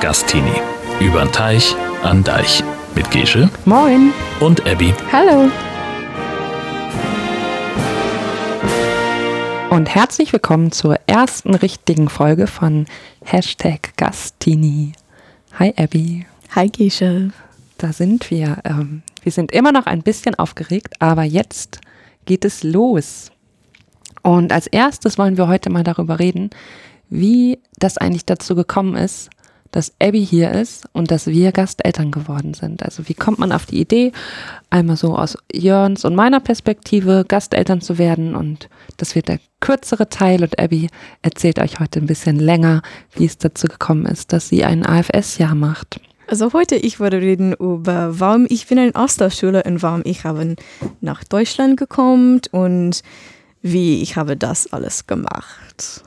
#Gastini. Übern Teich, an Deich. Mit Gesche. Moin. Und Abby. Hallo. Und herzlich willkommen zur ersten richtigen Folge von #Gastini. Hi Abby. Hi Gesche. Da sind wir. Wir sind immer noch ein bisschen aufgeregt, aber jetzt geht es los. Und als erstes wollen wir heute mal darüber reden, wie das eigentlich dazu gekommen ist, dass Abby hier ist und dass wir Gasteltern geworden sind. Also wie kommt man auf die Idee, einmal so aus Jörns und meiner Perspektive Gasteltern zu werden, und das wird der kürzere Teil, und Abby erzählt euch heute ein bisschen länger, wie es dazu gekommen ist, dass sie ein AFS-Jahr macht. Also heute ich würde reden über, warum ich bin ein Austauschschüler und warum ich habe nach Deutschland gekommen und wie ich habe das alles gemacht.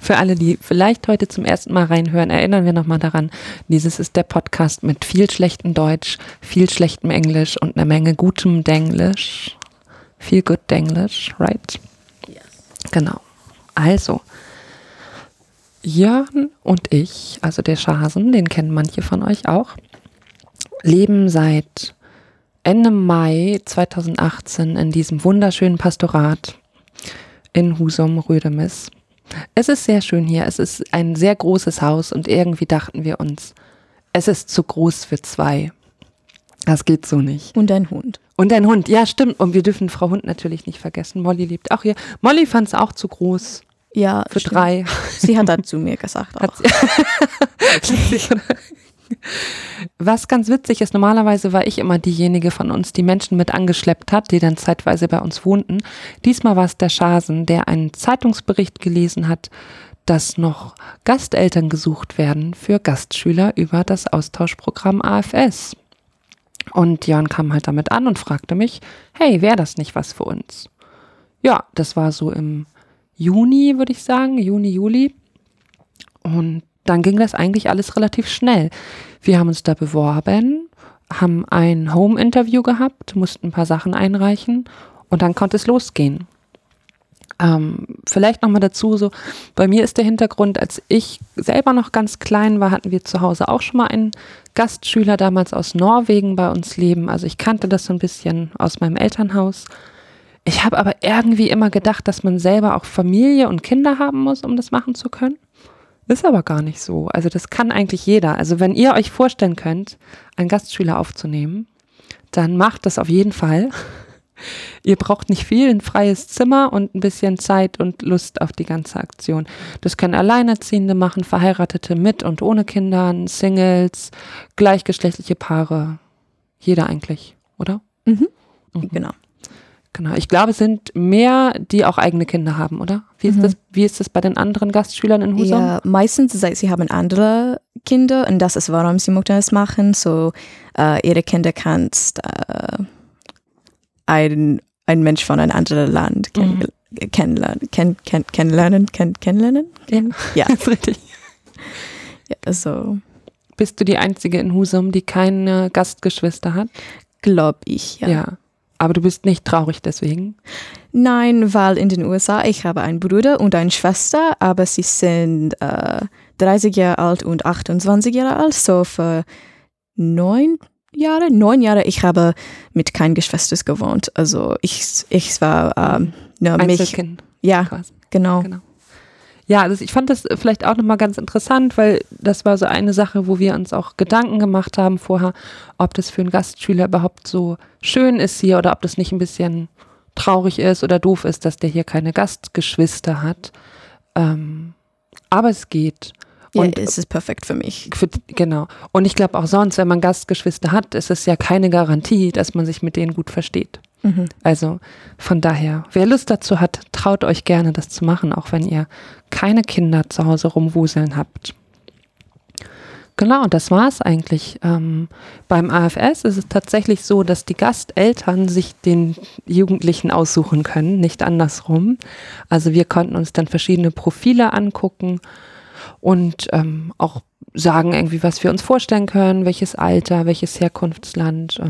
Für alle, die vielleicht heute zum ersten Mal reinhören, erinnern wir nochmal daran, dieses ist der Podcast mit viel schlechtem Deutsch, viel schlechtem Englisch und einer Menge gutem Denglisch. Viel good Denglisch, right? Yes. Genau. Also, Jörn und ich, also der Schasen, den kennen manche von euch auch, leben seit Ende Mai 2018 in diesem wunderschönen Pastorat in Husum, Rödemis. Es ist sehr schön hier, es ist ein sehr großes Haus und irgendwie dachten wir uns, es ist zu groß für zwei. Das geht so nicht. Und ein Hund. Und ein Hund, ja stimmt. Und wir dürfen Frau Hund natürlich nicht vergessen. Molly lebt auch hier. Molly fand es auch zu groß. Ja, für stimmt. 3. Sie hat dann zu mir gesagt auch. Was ganz witzig ist, normalerweise war ich immer diejenige von uns, die Menschen mit angeschleppt hat, die dann zeitweise bei uns wohnten. Diesmal war es der Schasen, der einen Zeitungsbericht gelesen hat, dass noch Gasteltern gesucht werden für Gastschüler über das Austauschprogramm AFS. Und Jörn kam halt damit an und fragte mich, hey, wäre das nicht was für uns? Ja, das war so im Juni, würde ich sagen, Juni, Juli. Und dann ging das eigentlich alles relativ schnell. Wir haben uns da beworben, haben ein Home-Interview gehabt, mussten ein paar Sachen einreichen und dann konnte es losgehen. Vielleicht nochmal dazu, so bei mir ist der Hintergrund, als ich selber noch ganz klein war, hatten wir zu Hause auch schon mal einen Gastschüler damals aus Norwegen bei uns leben. Also ich kannte das so ein bisschen aus meinem Elternhaus. Ich habe aber irgendwie immer gedacht, dass man selber auch Familie und Kinder haben muss, um das machen zu können. Ist aber gar nicht so. Also das kann eigentlich jeder. Also wenn ihr euch vorstellen könnt, einen Gastschüler aufzunehmen, dann macht das auf jeden Fall. Ihr braucht nicht viel, ein freies Zimmer und ein bisschen Zeit und Lust auf die ganze Aktion. Das können Alleinerziehende machen, Verheiratete mit und ohne Kindern, Singles, gleichgeschlechtliche Paare. Jeder eigentlich, oder? Mhm. Mhm. Genau. Ich glaube, es sind mehr, die auch eigene Kinder haben, oder? Wie ist das bei den anderen Gastschülern in Husum? Ja, meistens, sie haben andere Kinder und das ist, warum sie das machen. So, ihre Kinder kannst ein Mensch von einem anderen Land kennenlernen. Ja, das ist richtig. Ja, so. Bist du die Einzige in Husum, die keine Gastgeschwister hat? Glaube ich, ja. Aber du bist nicht traurig deswegen? Nein, weil in den USA, ich habe einen Bruder und eine Schwester, aber sie sind 30 Jahre alt und 28 Jahre alt. So für 9 Jahre, ich habe mit keinem Geschwister gewohnt. Also ich war Einzelkind. Ja, quasi. Genau. Ja, also ich fand das vielleicht auch nochmal ganz interessant, weil das war so eine Sache, wo wir uns auch Gedanken gemacht haben vorher, ob das für einen Gastschüler überhaupt so schön ist hier oder ob das nicht ein bisschen traurig ist oder doof ist, dass der hier keine Gastgeschwister hat. Aber es geht. Und ja, es ist perfekt für mich. Genau. Und ich glaube auch sonst, wenn man Gastgeschwister hat, ist es ja keine Garantie, dass man sich mit denen gut versteht. Mhm. Also von daher, wer Lust dazu hat, traut euch gerne, das zu machen, auch wenn ihr keine Kinder zu Hause rumwuseln habt. Genau, das war es eigentlich. Beim AFS ist es tatsächlich so, dass die Gasteltern sich den Jugendlichen aussuchen können, nicht andersrum. Also wir konnten uns dann verschiedene Profile angucken und auch sagen irgendwie, was wir uns vorstellen können, welches Alter, welches Herkunftsland.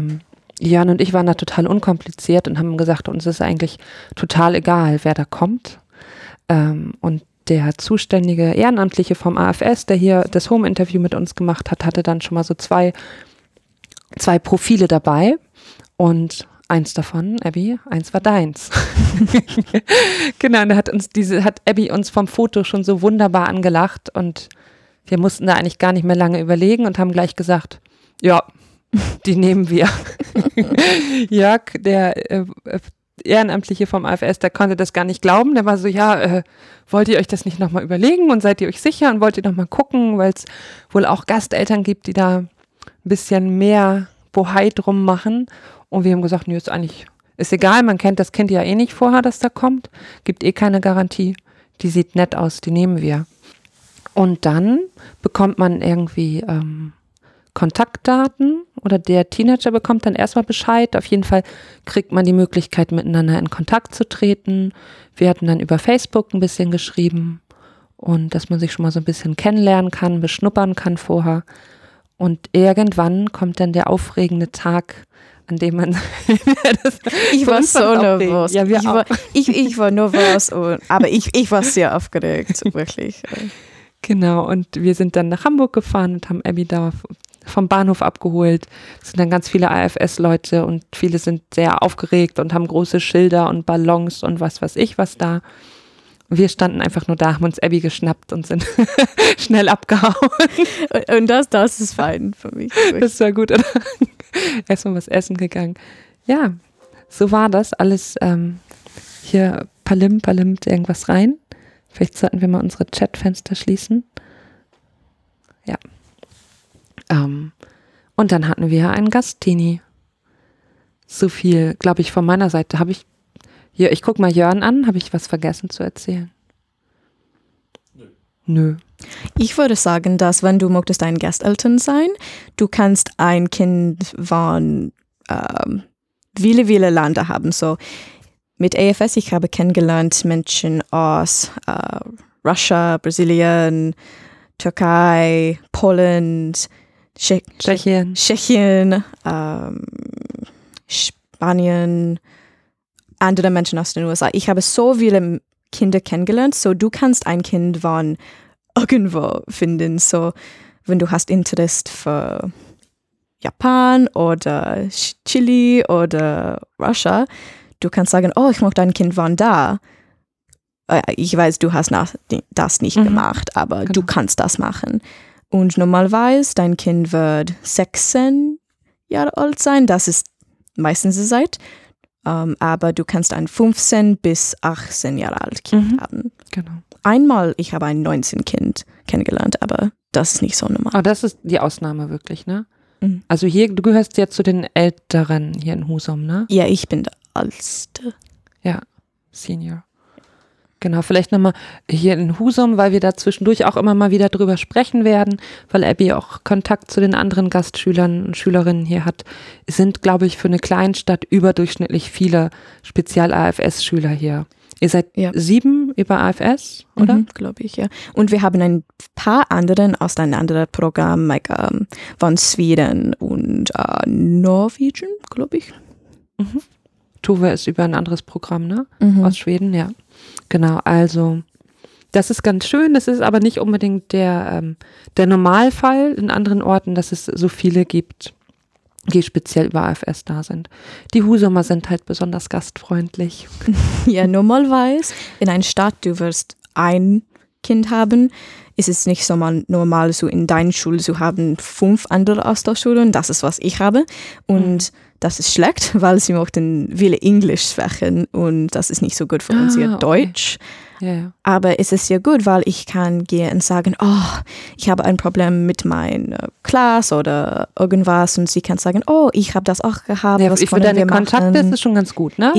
Jörn und ich waren da total unkompliziert und haben gesagt, uns ist eigentlich total egal, wer da kommt. Und der zuständige Ehrenamtliche vom AFS, der hier das Home-Interview mit uns gemacht hat, hatte dann schon mal so zwei Profile dabei und eins davon, Abby, eins war deins. Genau, und da hat Abby uns vom Foto schon so wunderbar angelacht und wir mussten da eigentlich gar nicht mehr lange überlegen und haben gleich gesagt, ja, die nehmen wir. Jörg, der Ehrenamtliche vom AFS, der konnte das gar nicht glauben. Der war so, ja, wollt ihr euch das nicht nochmal überlegen und seid ihr euch sicher und wollt ihr nochmal gucken, weil es wohl auch Gasteltern gibt, die da ein bisschen mehr Bohai drum machen. Und wir haben gesagt, nö, ist egal, man kennt das Kind ja eh nicht vorher, dass da kommt. Gibt eh keine Garantie. Die sieht nett aus, die nehmen wir. Und dann bekommt man irgendwie Kontaktdaten oder der Teenager bekommt dann erstmal Bescheid. Auf jeden Fall kriegt man die Möglichkeit, miteinander in Kontakt zu treten. Wir hatten dann über Facebook ein bisschen geschrieben und dass man sich schon mal so ein bisschen kennenlernen kann, beschnuppern kann vorher. Und irgendwann kommt dann der aufregende Tag, an dem man das ich war so nervös. Ja, ich war nervös, aber ich war sehr aufgeregt, wirklich. Genau, und wir sind dann nach Hamburg gefahren und haben Abby da vom Bahnhof abgeholt. Es sind dann ganz viele AFS-Leute und viele sind sehr aufgeregt und haben große Schilder und Ballons und was weiß ich was da. Wir standen einfach nur da, haben uns Abby geschnappt und sind schnell abgehauen. Und das ist fein für mich. Das war gut, oder? Erstmal was essen gegangen. Ja, so war das. Alles hier palimt irgendwas rein. Vielleicht sollten wir mal unsere Chatfenster schließen. Ja. Und dann hatten wir einen Gast-Teenie. So viel, glaube ich, von meiner Seite. Ich gucke mal Jörn an. Habe ich was vergessen zu erzählen? Nö. Ich würde sagen, dass wenn du möchtest ein Gasteltern sein, du kannst ein Kind von viele, viele Länder haben. So mit AFS, ich habe kennengelernt Menschen aus Russland, Brasilien, Türkei, Polen, Tschechien, Spanien, andere Menschen aus den USA. Ich habe so viele Kinder kennengelernt, so du kannst ein Kind von irgendwo finden. So, wenn du hast Interesse für Japan oder Chile oder Russia, du kannst sagen, oh, ich möchte ein Kind von da. Ich weiß, du hast das nicht gemacht, aber genau, du kannst das machen. Und normalerweise, dein Kind wird 16 Jahre alt sein, das ist meistens die Zeit. Aber du kannst ein 15 bis 18 Jahre alt Kind haben. Genau. Einmal, ich habe ein 19 Kind kennengelernt, aber das ist nicht so normal. Aber das ist die Ausnahme wirklich, ne? Mhm. Also hier, du gehörst ja zu den Älteren hier in Husum, ne? Ja, ich bin der Älteste. Ja, Senior. Genau, vielleicht nochmal hier in Husum, weil wir da zwischendurch auch immer mal wieder drüber sprechen werden, weil Abby auch Kontakt zu den anderen Gastschülern und Schülerinnen hier hat, sind, glaube ich, für eine Kleinstadt überdurchschnittlich viele Spezial-AFS-Schüler hier. Ihr seid 7 über AFS, oder? Glaube ich, ja. Und wir haben ein paar anderen aus einem anderen Programm, von Schweden und Norwegen, glaube ich. Mhm. Tove ist über ein anderes Programm, ne? Aus Schweden, ja. Genau, also das ist ganz schön, das ist aber nicht unbedingt der Normalfall in anderen Orten, dass es so viele gibt, die speziell über AFS da sind. Die Husumer sind halt besonders gastfreundlich. Ja, normalerweise in einer Stadt, du wirst ein Kind haben, ist es nicht so normal, so in deiner Schule zu haben 5 andere aus der Schule und das ist, was ich habe und das ist schlecht, weil sie mochten viele Englisch-Schwächen und das ist nicht so gut für uns hier Deutsch. Ja, ja. Aber es ist sehr gut, weil ich kann gehen und sagen, oh, ich habe ein Problem mit meiner Klasse oder irgendwas und sie kann sagen, oh, ich habe das auch gehabt. Ja, was für deine Kontakte ist es schon ganz gut, ne?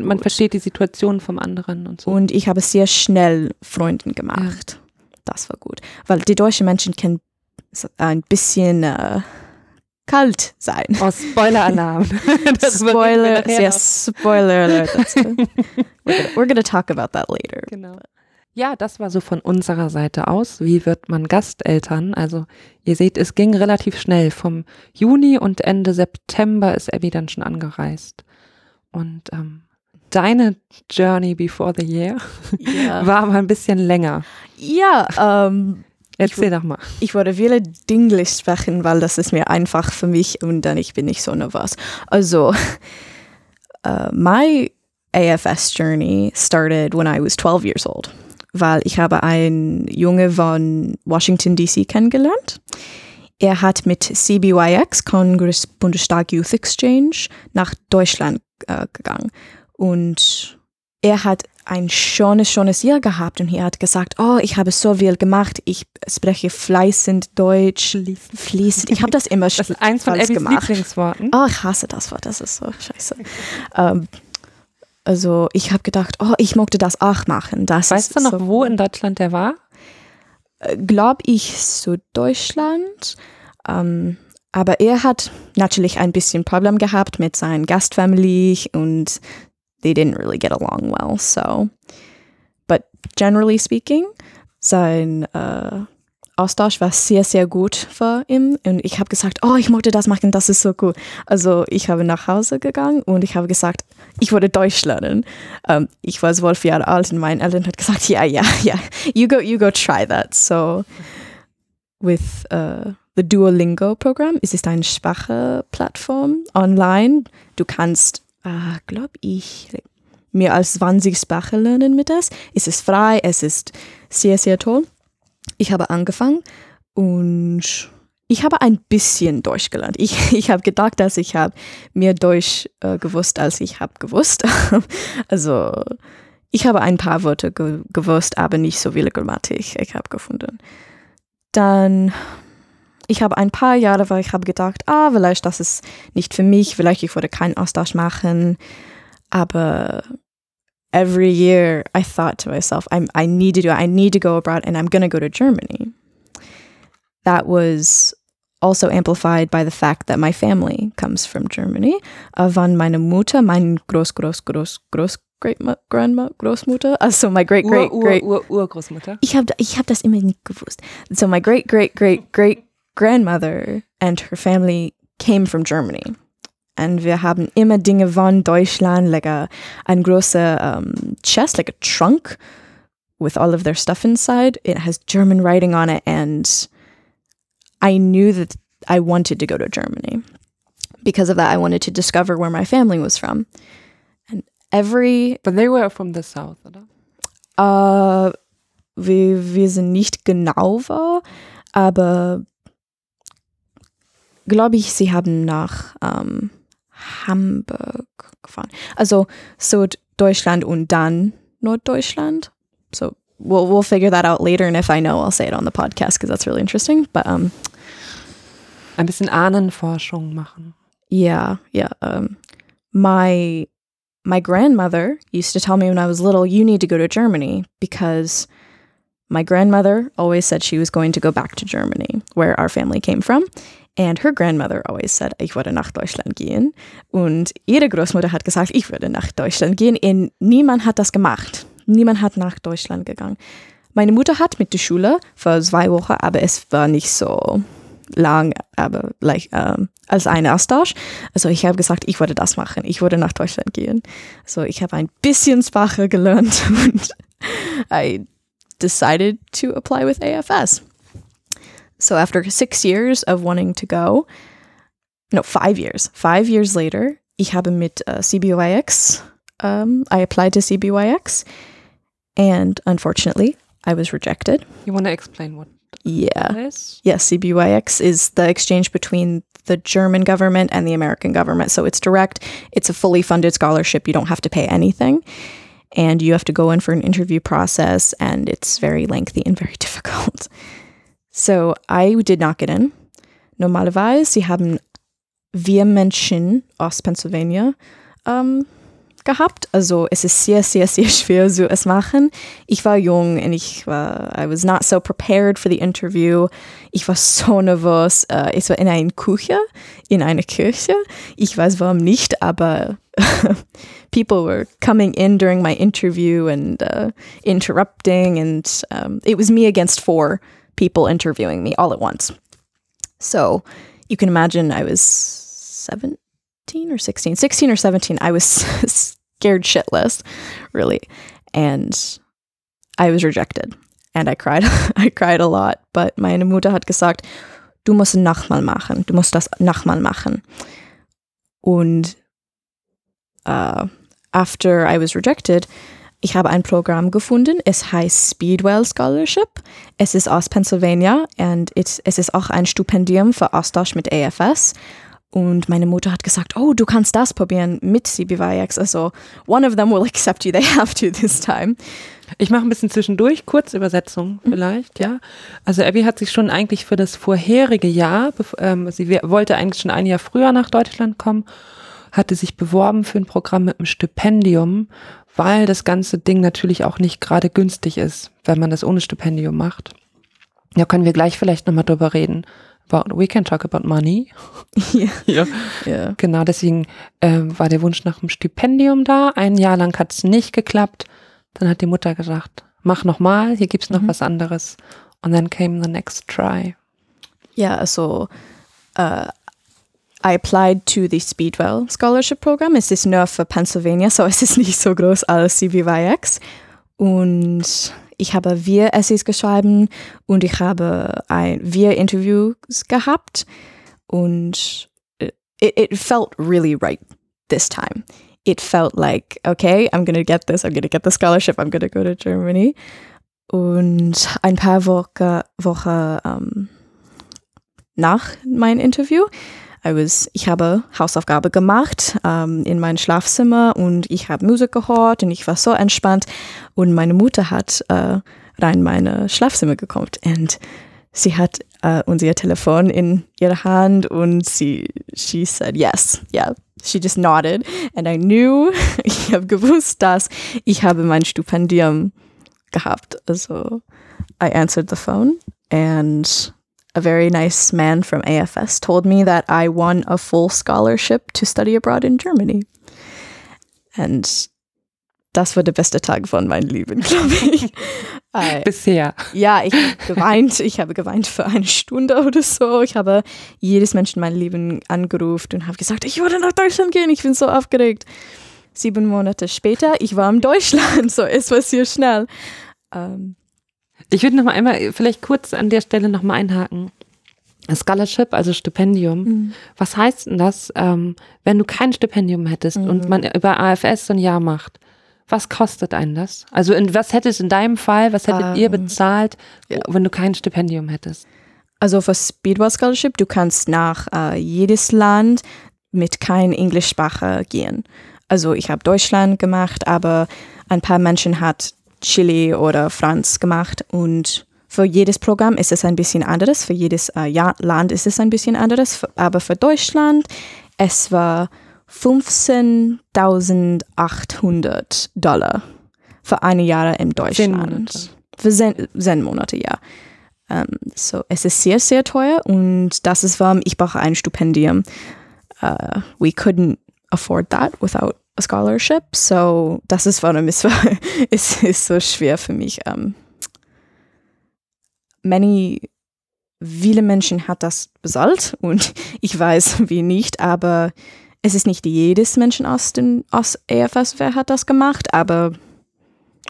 Man versteht die Situation vom anderen und so. Und ich habe sehr schnell Freunden gemacht. Ja. Das war gut, weil die deutschen Menschen kennen ein bisschen kalt sein. Oh, Spoiler-Alarm. Spoiler, sehr Spoiler-Alert. We're gonna talk about that later. Genau. Ja, das war so von unserer Seite aus. Wie wird man Gasteltern? Also ihr seht, es ging relativ schnell. Vom Juni und Ende September ist Abby dann schon angereist. Und deine Journey before the year war aber ein bisschen länger. Ja, erzähl doch mal. Ich wollte viele Englisch sprechen, weil das ist mir einfach für mich und dann ich bin nicht so nervös. Also, my AFS journey started when I was 12 years old, weil ich habe einen Junge von Washington DC kennengelernt. Er hat mit CBYX, Congress Bundestag Youth Exchange, nach Deutschland gegangen. Und er hat ein schönes Jahr gehabt und er hat gesagt, oh, ich habe so viel gemacht, ich spreche fleißend Deutsch, fließend. Ich habe das immer falsch gemacht. Das ist eins von Abbys Lieblingsworten. Oh, ich hasse das Wort, das ist so scheiße. Also ich habe gedacht, oh, ich mochte das auch machen. Das weißt du noch, so wo in Deutschland der war? Glaube ich, Süddeutschland. Aber er hat natürlich ein bisschen Problem gehabt mit seiner Gastfamilie und they didn't really get along well. So, but generally speaking, sein Austausch war sehr, sehr gut für ihn. Und ich habe gesagt, oh, ich möchte das machen, das ist so cool. Also ich habe nach Hause gegangen und ich habe gesagt, ich wollte Deutsch lernen. Ich war 12 Jahre alt und meine Eltern haben gesagt, ja, you go try that. So with the Duolingo-Programm, es ist eine Sprachplattform online. Du kannst, glaube ich, mehr als 20 Sprachen lernen mit das. Es ist frei, es ist sehr, sehr toll. Ich habe angefangen und ich habe ein bisschen Deutsch gelernt. Ich habe gedacht, dass ich habe mehr Deutsch gewusst, als ich habe gewusst. Also ich habe ein paar Wörter gewusst, aber nicht so viele Grammatik. Ich habe gefunden. Dann, ich habe ein paar Jahre, weil ich habe gedacht, vielleicht das ist nicht für mich, vielleicht ich würde keinen Austausch machen, aber every year, I thought to myself, I need to go abroad and I'm going to go to Germany. That was also amplified by the fact that my family comes from Germany. Von meiner Mutter, mein Großmutter, also my Urgroßmutter. Ich hab das immer nicht gewusst. So my great-great-great-great-grandmother and her family came from Germany. Und wir haben immer Dinge von Deutschland, like ein großer chest, like a trunk, with all of their stuff inside. It has German writing on it, and I knew that I wanted to go to Germany. Because of that, I wanted to discover where my family was from. And But they were from the south, oder? Wir sind nicht genau wahr, aber glaube ich, sie haben nach Hamburg gefahren. Also Süddeutschland und dann Norddeutschland. So we'll figure that out later and if I know I'll say it on the podcast because that's really interesting. But ein bisschen Ahnenforschung machen. Yeah. My grandmother used to tell me when I was little, you need to go to Germany because my grandmother always said she was going to go back to Germany, where our family came from. And her grandmother always said, ich würde nach Deutschland gehen. Und ihre Großmutter hat gesagt, ich würde nach Deutschland gehen. Und niemand hat das gemacht. Niemand hat nach Deutschland gegangen. Meine Mutter hat mit der Schule für 2 Wochen, aber es war nicht so lang, aber als ein Austausch. Also ich habe gesagt, ich würde das machen. Ich würde nach Deutschland gehen. Also ich habe ein bisschen Sprache gelernt und I decided to apply with AFS. So after 6 years of wanting to go, 5 years later, ich habe mit CBYX, I applied to CBYX, and unfortunately, I was rejected. You want to explain what that is? Yes, CBYX is the exchange between the German government and the American government. So it's direct, it's a fully funded scholarship, you don't have to pay anything. And you have to go in for an interview process, and it's very lengthy and very difficult. So, I did not get in. Normalerweise, sie haben wir Menschen aus Pennsylvania gehabt. Also, es ist sehr, sehr, sehr schwer, so es machen. Ich war jung und I was not so prepared for the interview. Ich war so nervös. Es war in einer Kirche. Ich weiß warum nicht, aber people were coming in during my interview and interrupting and it was me against 4 people interviewing me all at once. So you can imagine I was 16 or 17. I was scared shitless, really. And I was rejected. And I cried. I cried a lot. But meine Mutter hat gesagt, du musst nochmal machen. Du musst das nochmal machen. Und after I was rejected, ich habe ein Programm gefunden. Es heißt Speedwell Scholarship. Es ist aus Pennsylvania und es ist auch ein Stipendium für Austausch mit AFS. Und meine Mutter hat gesagt, oh, du kannst das probieren mit CBYX. Also, one of them will accept you. They have to this time. Ich mache ein bisschen zwischendurch, Kurzübersetzung vielleicht, ja. Also Abby hat sich schon eigentlich für das vorherige Jahr, sie wollte eigentlich schon ein Jahr früher nach Deutschland kommen, hatte sich beworben für ein Programm mit einem Stipendium, weil das ganze Ding natürlich auch nicht gerade günstig ist, wenn man das ohne Stipendium macht. Da können wir gleich vielleicht nochmal drüber reden. We can talk about money. Ja. Yeah. Yeah. Genau, deswegen war der Wunsch nach einem Stipendium da. Ein Jahr lang hat es nicht geklappt. Dann hat die Mutter gesagt, mach nochmal, hier gibt's noch was anderes. Und dann came the next try. Ja, yeah, also I applied to the Speedwell Scholarship Program. Es ist nur für Pennsylvania, so es ist nicht so groß als CBYX. Und ich habe Wir-Essays geschrieben und ich habe ein Wir-Interviews gehabt. Und it felt really right this time. It felt like, okay, I'm going to get the scholarship, I'm going to go to Germany. Und ein paar Wochen nach meinem Interview, ich habe Hausaufgabe gemacht in meinem Schlafzimmer und ich habe Musik gehört und ich war so entspannt. Und meine Mutter hat rein in mein Schlafzimmer gekommen und sie hat unser Telefon in ihrer Hand und she said yes, yeah. She just nodded and I knew, ich habe gewusst, dass ich habe mein Stipendium gehabt. Also I answered the phone and a very nice man from AFS told me that I won a full scholarship to study abroad in Germany. And das war der beste Tag von meinem Leben, glaube ich. Bisher. Ja, ich habe geweint. Ich habe geweint für eine Stunde oder so. Ich habe jedes Menschen in meinem Leben angerufen und habe gesagt, ich würde nach Deutschland gehen. Ich bin so aufgeregt. 7 Monate später, ich war in Deutschland. So, es war sehr schnell. Ich würde noch mal einmal, vielleicht kurz an der Stelle noch mal einhaken. Scholarship, also Stipendium. Mhm. Was heißt denn das, wenn du kein Stipendium hättest und man über AFS so ein Jahr macht? Was kostet einen das? Also was hättet ihr bezahlt, wenn du kein Stipendium hättest? Also für Speedwell Scholarship, du kannst nach jedes Land mit kein Englischsprache gehen. Also ich habe Deutschland gemacht, aber ein paar Menschen hat Chile oder Franz gemacht und für jedes Programm ist es ein bisschen anderes, für jedes Land ist es ein bisschen anderes, aber für Deutschland, es war $15,800 für ein Jahr in Deutschland. 10 Monate. Für 10 Monate, ja. So, es ist sehr, sehr teuer und das ist warum ich brauche ein Stipendium. We couldn't afford that without a scholarship, so das ist warum es ist so schwer für mich. Viele Menschen hat das bezahlt und ich weiß, wie nicht, aber es ist nicht jedes Menschen aus AFS, wer hat das gemacht, aber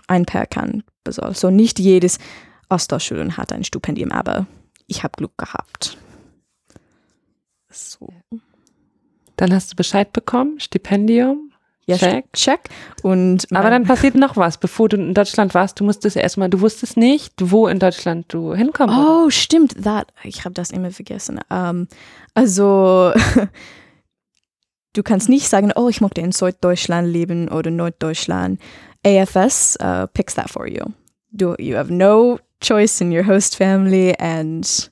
ein paar kann bezahlt. So nicht jedes Austauschschüler hat ein Stipendium, aber ich habe Glück gehabt. So. Dann hast du Bescheid bekommen, Stipendium, ja, check. Aber dann passiert noch was, bevor du in Deutschland warst, du wusstest nicht, wo in Deutschland du hinkommst. Oh, stimmt, ich habe das immer vergessen. Also du kannst nicht sagen, oh, ich möchte in Süddeutschland leben oder Norddeutschland. AFS picks that for you. You have no choice in your host family and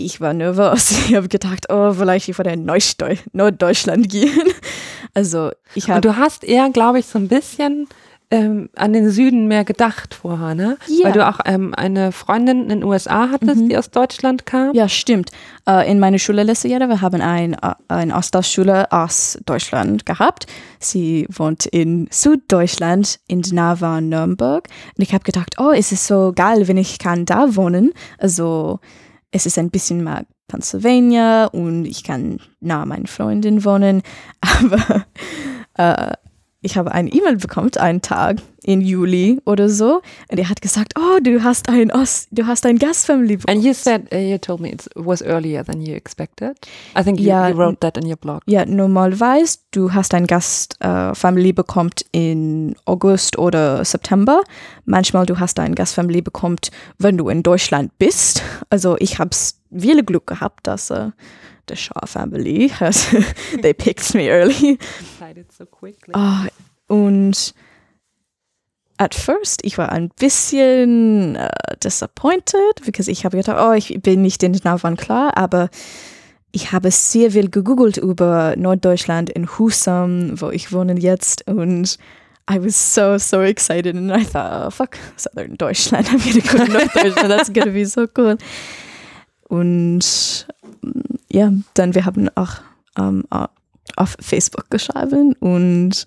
ich war nervös. Ich habe gedacht, oh, vielleicht ich würde in Norddeutschland gehen. Also und du hast eher, glaube ich, so ein bisschen an den Süden mehr gedacht vorher, ne? Yeah. Weil du auch eine Freundin in den USA hattest, die aus Deutschland kam. Ja, stimmt. In meiner Schule letztes Jahr, wir haben einen Austauschschüler aus Deutschland gehabt. Sie wohnt in Süddeutschland, in Navarre, Nürnberg. Und ich habe gedacht, oh, es ist so geil, wenn ich kann da wohnen. Also es ist ein bisschen mal Pennsylvania und ich kann nah meiner Freundin wohnen. Aber ich habe eine E-Mail bekommen, einen Tag im Juli oder so, und er hat gesagt, oh, du hast ein Gastfamilie bekommen. And you said, you told me it was earlier than you expected. I think you wrote that in your blog. Ja, normalerweise, du hast ein Gastfamilie bekommen in August oder September. Manchmal, du hast ein Gastfamilie bekommen, wenn du in Deutschland bist. Also, ich habe viel Glück gehabt, dass the Shaw family has they picked me early. Decided so quickly. Und at first, ich war ein bisschen disappointed, because ich habe gedacht, ich bin nicht in den Namen klar, aber ich habe sehr viel gegoogelt über Norddeutschland in Husum, wo ich wohne jetzt, und I was so excited and I thought, oh, fuck, Southern Deutschland, I'm gonna go to Norddeutschland, that's gonna be so cool. Und ja, dann wir haben auch auf Facebook geschrieben und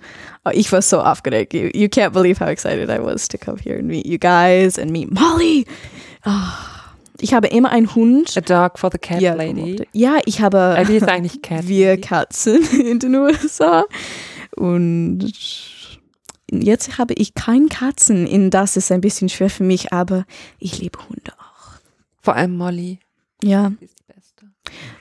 ich war so aufgeregt. You can't believe how excited I was to come here and meet you guys and meet Molly. Ich habe immer einen Hund. A dog for the cat lady. Ja, ich habe ist eigentlich Cat wir Katzen in den USA. Und jetzt habe ich keine Katzen. Das ist ein bisschen schwer für mich, aber ich liebe Hunde auch. Vor allem Molly. Ja.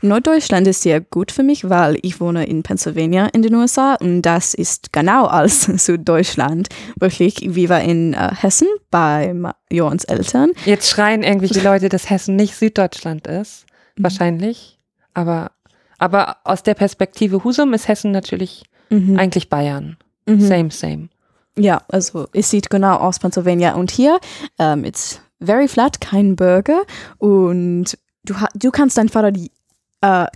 Norddeutschland ist sehr gut für mich, weil ich wohne in Pennsylvania in den USA und das ist genau als Süddeutschland. Wirklich, wir waren in Hessen bei Jörns Eltern. Jetzt schreien irgendwie die Leute, dass Hessen nicht Süddeutschland ist, wahrscheinlich. Aber aus der Perspektive Husum ist Hessen natürlich eigentlich Bayern. Mhm. Same, same. Ja, also es sieht genau aus Pennsylvania und hier, it's very flat, kein Burger und du kannst dein Fahrrad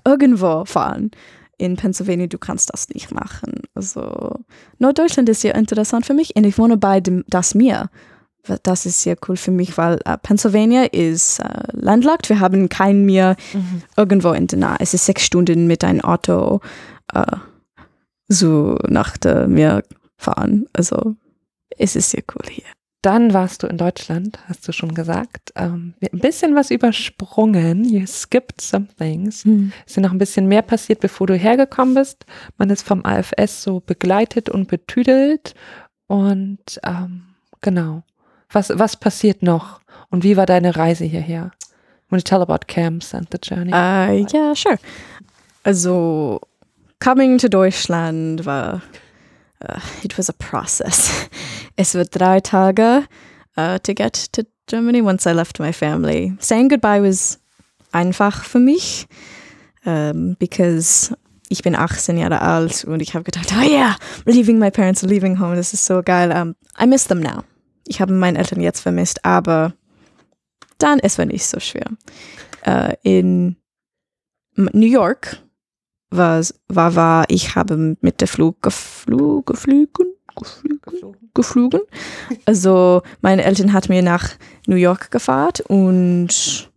irgendwo fahren. In Pennsylvania, du kannst das nicht machen. Also Norddeutschland ist sehr interessant für mich und ich wohne bei das Meer. Das ist sehr cool für mich, weil Pennsylvania ist landlocked. Wir haben kein Meer irgendwo in der Nähe. Es ist 6 Stunden mit einem Auto so nach dem Meer fahren. Also es ist sehr cool hier. Dann warst du in Deutschland, hast du schon gesagt. Ein bisschen was übersprungen. You skipped some things. Ist dir noch ein bisschen mehr passiert, bevor du hergekommen bist. Man ist vom AFS so begleitet und betüdelt. Und genau. Was passiert noch? Und wie war deine Reise hierher? When you tell about camps and the journey. Yeah, sure. Also, coming to Deutschland war... it was a process. Es were 3 Tage to get to Germany once I left my family. Saying goodbye was einfach für mich, because ich bin 18 Jahre alt und ich habe gedacht, oh yeah, leaving my parents, leaving home, das ist so geil. I miss them now. Ich habe meine Eltern jetzt vermisst, aber dann, es war nicht so schwer. In New York ich habe mit der Flug geflogen. Also meine Eltern hatten mir nach New York gefahren und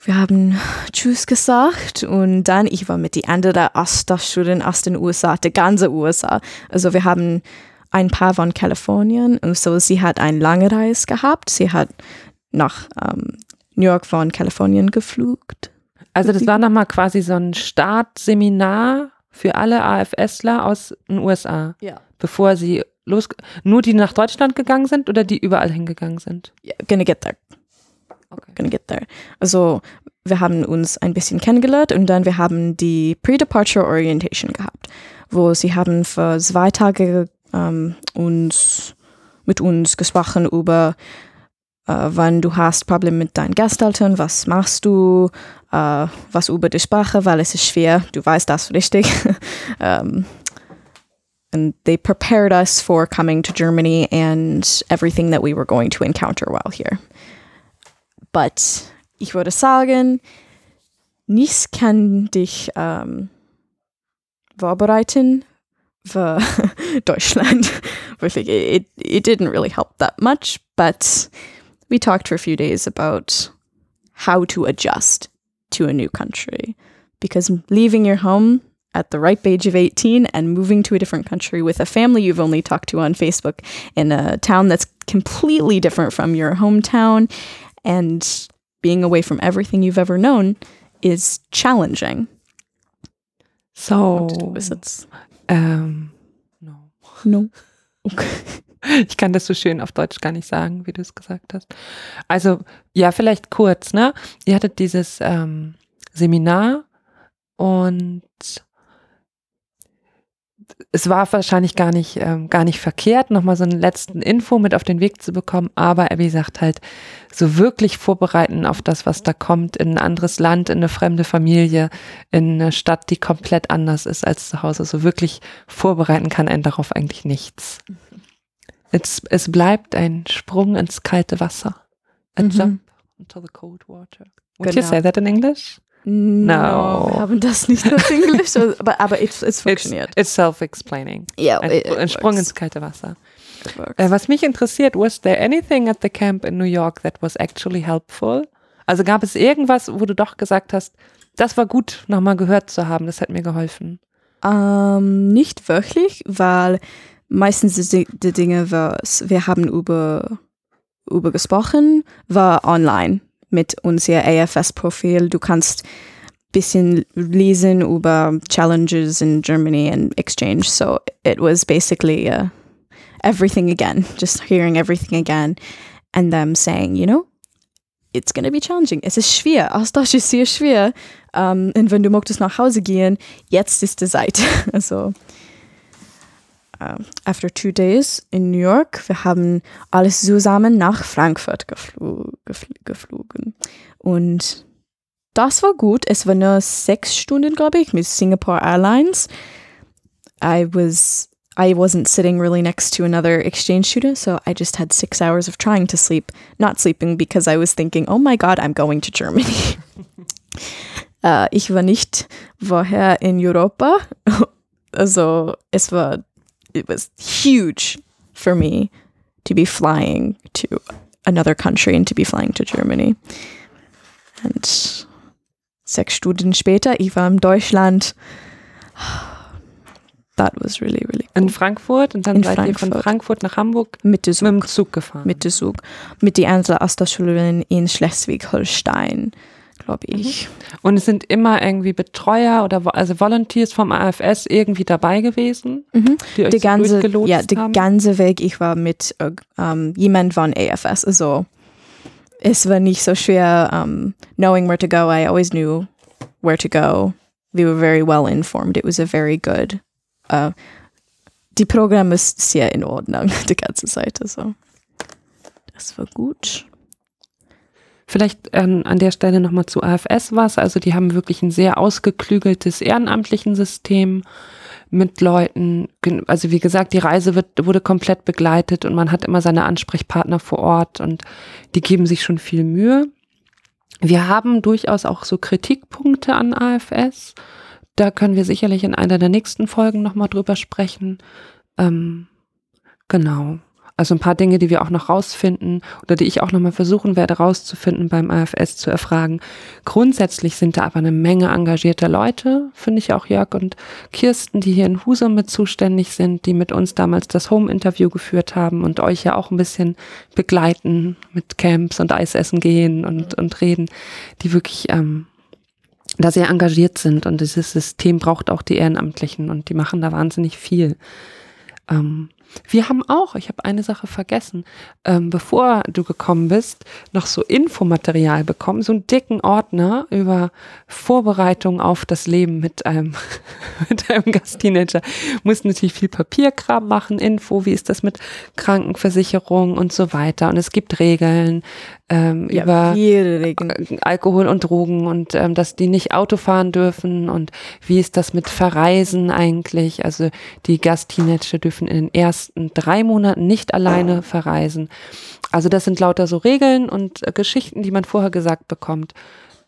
wir haben Tschüss gesagt und dann, ich war mit den anderen Austauschstudenten aus den USA, der ganzen USA. Also wir haben ein paar von Kalifornien und so, sie hat eine lange Reise gehabt. Sie hat nach New York von Kalifornien geflogen. Also das war nochmal quasi so ein Startseminar für alle AFSler aus den USA, ja. Bevor sie nur die nach Deutschland gegangen sind oder die überall hingegangen sind? Yeah, gonna get there. Okay. Gonna get there. Also wir haben uns ein bisschen kennengelernt und dann wir haben die Pre-Departure Orientation gehabt, wo sie haben für 2 Tage mit uns gesprochen über wann du hast Probleme mit deinen Gasteltern, was machst du, was über die Sprache, weil es ist schwer, du weißt das richtig. And they prepared us for coming to Germany and everything that we were going to encounter while here. But ich würde sagen, nichts kann dich vorbereiten für Deutschland. Wirklich, it didn't really help that much, but... We talked for a few days about how to adjust to a new country because leaving your home at the ripe age of 18 and moving to a different country with a family you've only talked to on Facebook in a town that's completely different from your hometown and being away from everything you've ever known is challenging. So, no. No. Okay. Ich kann das so schön auf Deutsch gar nicht sagen, wie du es gesagt hast. Also, ja, vielleicht kurz, ne? Ihr hattet dieses Seminar und es war wahrscheinlich gar nicht verkehrt, nochmal so eine letzten Info mit auf den Weg zu bekommen, aber Abby sagt halt, so wirklich vorbereiten auf das, was da kommt, in ein anderes Land, in eine fremde Familie, in eine Stadt, die komplett anders ist als zu Hause, so wirklich vorbereiten kann einen darauf eigentlich nichts. Es bleibt ein Sprung ins kalte Wasser. A jump into the cold water. Would you say that in English? No. Wir haben das nicht auf Englisch, aber es funktioniert. It's self-explaining. Yeah, ein Sprung ins kalte Wasser. Was mich interessiert, was there anything at the camp in New York that was actually helpful? Also gab es irgendwas, wo du doch gesagt hast, das war gut, nochmal gehört zu haben, das hat mir geholfen? Nicht wirklich, weil meistens die Dinge, was wir haben über gesprochen, war online. Mit unser AFS-Profil. Du kannst ein bisschen lesen über Challenges in Germany and Exchange. So it was basically everything again, just hearing everything again and them saying, you know, it's going to be challenging. Es ist schwer. Austausch ist sehr schwer. Und wenn du möchtest nach Hause gehen, jetzt ist die Zeit. Also, after 2 days in New York, wir haben alles zusammen nach Frankfurt geflogen. Und das war gut. Es waren nur 6 Stunden, glaube ich, mit Singapore Airlines. I wasn't sitting really next to another exchange student, so I just had 6 hours of trying to sleep, not sleeping, because I was thinking, oh my God, I'm going to Germany. Ich war nicht vorher in Europa. Also it was huge for me to be flying to another country and to be flying to Germany. And 6 Stunden später, ich war in Deutschland. That was really, really cool. In Frankfurt, und dann seid ihr von Frankfurt nach Hamburg mit dem Zug gefahren. Mit dem Zug. Mit den anderen Austauschschülerinnen in Schleswig-Holstein, glaube ich. Und es sind immer irgendwie Betreuer oder also Volunteers vom AFS irgendwie dabei gewesen, die euch durchgelotst haben? Ja, den ganzen Weg. Ich war mit jemand von AFS. Also es war nicht so schwer, knowing where to go. I always knew where to go. We were very well informed. It was a very good. Die Programm ist sehr in Ordnung, die ganze Zeit. Also das war gut. Vielleicht an der Stelle nochmal zu AFS was. Also die haben wirklich ein sehr ausgeklügeltes ehrenamtlichen System mit Leuten. Also wie gesagt, die Reise wurde komplett begleitet und man hat immer seine Ansprechpartner vor Ort und die geben sich schon viel Mühe. Wir haben durchaus auch so Kritikpunkte an AFS. Da können wir sicherlich in einer der nächsten Folgen nochmal drüber sprechen. Genau. Also ein paar Dinge, die wir auch noch rausfinden oder die ich auch nochmal versuchen werde rauszufinden beim AFS zu erfragen. Grundsätzlich sind da aber eine Menge engagierter Leute, finde ich auch Jörg und Kirsten, die hier in Husum mit zuständig sind, die mit uns damals das Home-Interview geführt haben und euch ja auch ein bisschen begleiten mit Camps und Eisessen gehen und reden, die wirklich da sehr engagiert sind und dieses System braucht auch die Ehrenamtlichen und die machen da wahnsinnig viel. Wir haben auch, ich habe eine Sache vergessen, bevor du gekommen bist, noch so Infomaterial bekommen, so einen dicken Ordner über Vorbereitung auf das Leben mit einem Gastteenager. Musst natürlich viel Papierkram machen, Info, wie ist das mit Krankenversicherung und so weiter. Und es gibt Regeln über Alkohol und Drogen und dass die nicht Auto fahren dürfen und wie ist das mit Verreisen eigentlich. Also die Gastteenager dürfen in den ersten 3 Monaten nicht alleine verreisen. Also das sind lauter so Regeln und Geschichten, die man vorher gesagt bekommt.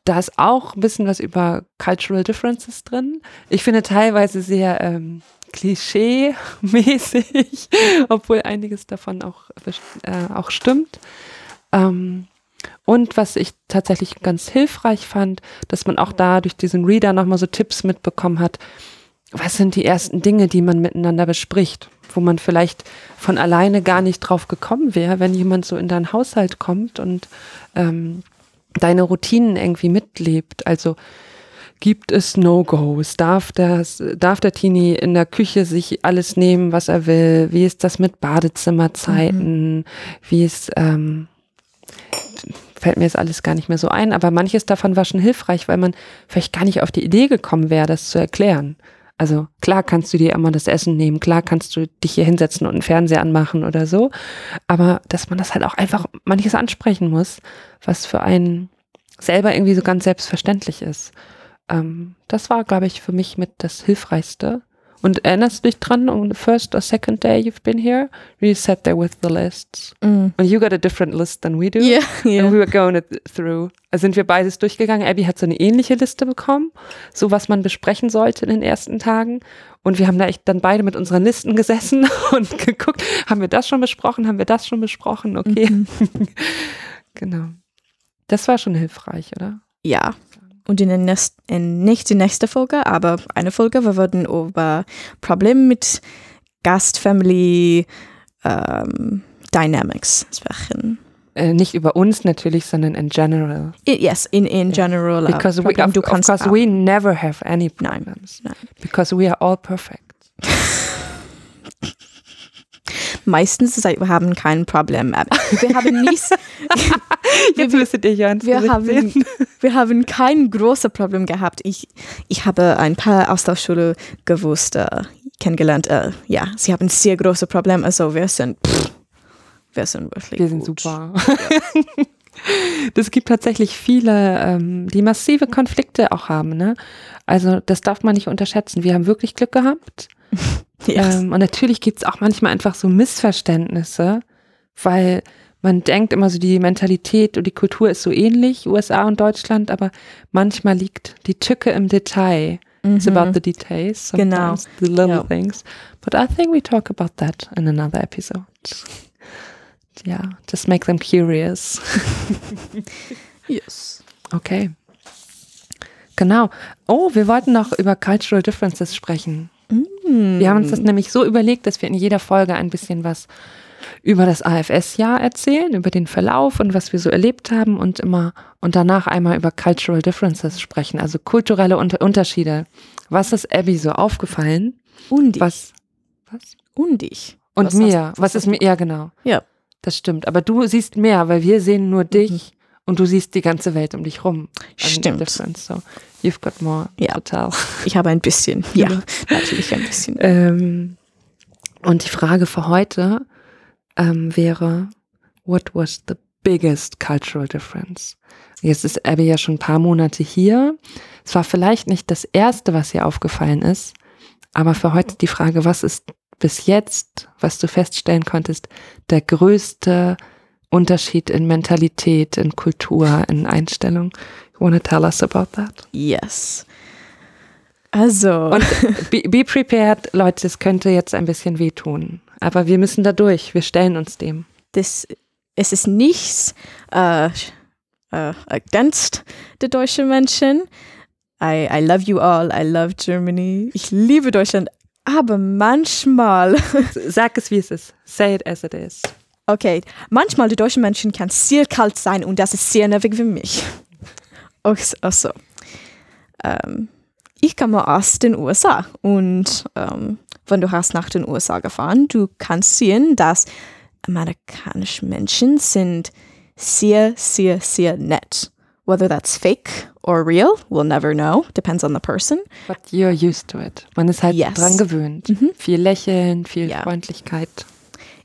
Da ist auch ein bisschen was über Cultural Differences drin. Ich finde teilweise sehr klischee-mäßig, obwohl einiges davon auch stimmt. Und was ich tatsächlich ganz hilfreich fand, dass man auch da durch diesen Reader nochmal so Tipps mitbekommen hat, was sind die ersten Dinge, die man miteinander bespricht, wo man vielleicht von alleine gar nicht drauf gekommen wäre, wenn jemand so in deinen Haushalt kommt und deine Routinen irgendwie mitlebt. Also gibt es No-Gos? Darf der Teenie in der Küche sich alles nehmen, was er will? Wie ist das mit Badezimmerzeiten? Wie ist, fällt mir jetzt alles gar nicht mehr so ein, aber manches davon war schon hilfreich, weil man vielleicht gar nicht auf die Idee gekommen wäre, das zu erklären. Also klar kannst du dir immer das Essen nehmen, klar kannst du dich hier hinsetzen und einen Fernseher anmachen oder so, aber dass man das halt auch einfach manches ansprechen muss, was für einen selber irgendwie so ganz selbstverständlich ist. Das war, glaube ich, für mich mit das Hilfreichste. Und erinnerst du dich dran, on the first or second day you've been here, we sat there with the lists. Mm. And you got a different list than we do. Yeah, yeah. And we were going through. Also sind wir beides durchgegangen. Abby hat so eine ähnliche Liste bekommen, so was man besprechen sollte in den ersten Tagen. Und wir haben da echt dann beide mit unseren Listen gesessen und geguckt, haben wir das schon besprochen, okay. Mm-hmm. Genau. Das war schon hilfreich, oder? Ja. Und in nicht die nächste Folge, aber eine Folge, wir würden über Probleme mit Gastfamily Dynamics sprechen. Nicht über uns natürlich, sondern in general. Yes, in general. Because we never have any problems. Nein. Because we are all perfect. Meistens wir haben kein Problem. Wir haben nichts. Jetzt müsstet ihr Jörn wir haben kein großes Problem gehabt. Ich habe ein paar Austauschschüler kennengelernt. Ja, sie haben sehr große Probleme. Also wir sind wirklich wir sind gut. Super. Ja. Das gibt tatsächlich viele, die massive Konflikte auch haben. Ne? Also das darf man nicht unterschätzen. Wir haben wirklich Glück gehabt. Yes. Und natürlich gibt es auch manchmal einfach so Missverständnisse, weil man denkt immer so, die Mentalität und die Kultur ist so ähnlich, USA und Deutschland, aber manchmal liegt die Tücke im Detail. Mm-hmm. It's about the details, sometimes the little things. But I think we talk about that in another episode. Yeah, just make them curious. Yes. Okay. Genau. Oh, wir wollten noch über Cultural Differences sprechen. Wir haben uns das nämlich so überlegt, dass wir in jeder Folge ein bisschen was über das AFS-Jahr erzählen, über den Verlauf und was wir so erlebt haben und danach einmal über Cultural Differences sprechen, also kulturelle Unterschiede. Was ist Abby so aufgefallen? Und ich. Was? Und ich. Und was mir. Was ist mir? Ja, genau. Ja. Das stimmt. Aber du siehst mehr, weil wir sehen nur dich und du siehst die ganze Welt um dich rum. Stimmt. So. You've got more. Ja. Total. Ich habe ein bisschen. Ja, natürlich ein bisschen. Und die Frage für heute wäre, what was the biggest cultural difference? Jetzt ist Abby ja schon ein paar Monate hier. Es war vielleicht nicht das Erste, was ihr aufgefallen ist, aber für heute die Frage, was ist bis jetzt, was du feststellen konntest, der größte Unterschied in Mentalität, in Kultur, in Einstellung? You want to tell us about that? Yes. Also. Und be prepared, Leute, es könnte jetzt ein bisschen wehtun. Aber wir müssen da durch. Wir stellen uns dem. Es ist nichts against die deutschen Menschen. I love you all. I love Germany. Ich liebe Deutschland. Aber manchmal. Sag es, wie es ist. Say it as it is. Okay. Manchmal die deutschen Menschen kann sehr kalt sein und das ist sehr nervig für mich. Also. Ich komme aus den USA und wenn du hast nach den USA gefahren, du kannst sehen, dass amerikanische Menschen sind sehr, sehr, sehr nett. Whether that's fake or real, we'll never know. Depends on the person. But you're used to it. Man ist halt dran gewöhnt. Mhm. Viel Lächeln, viel Freundlichkeit.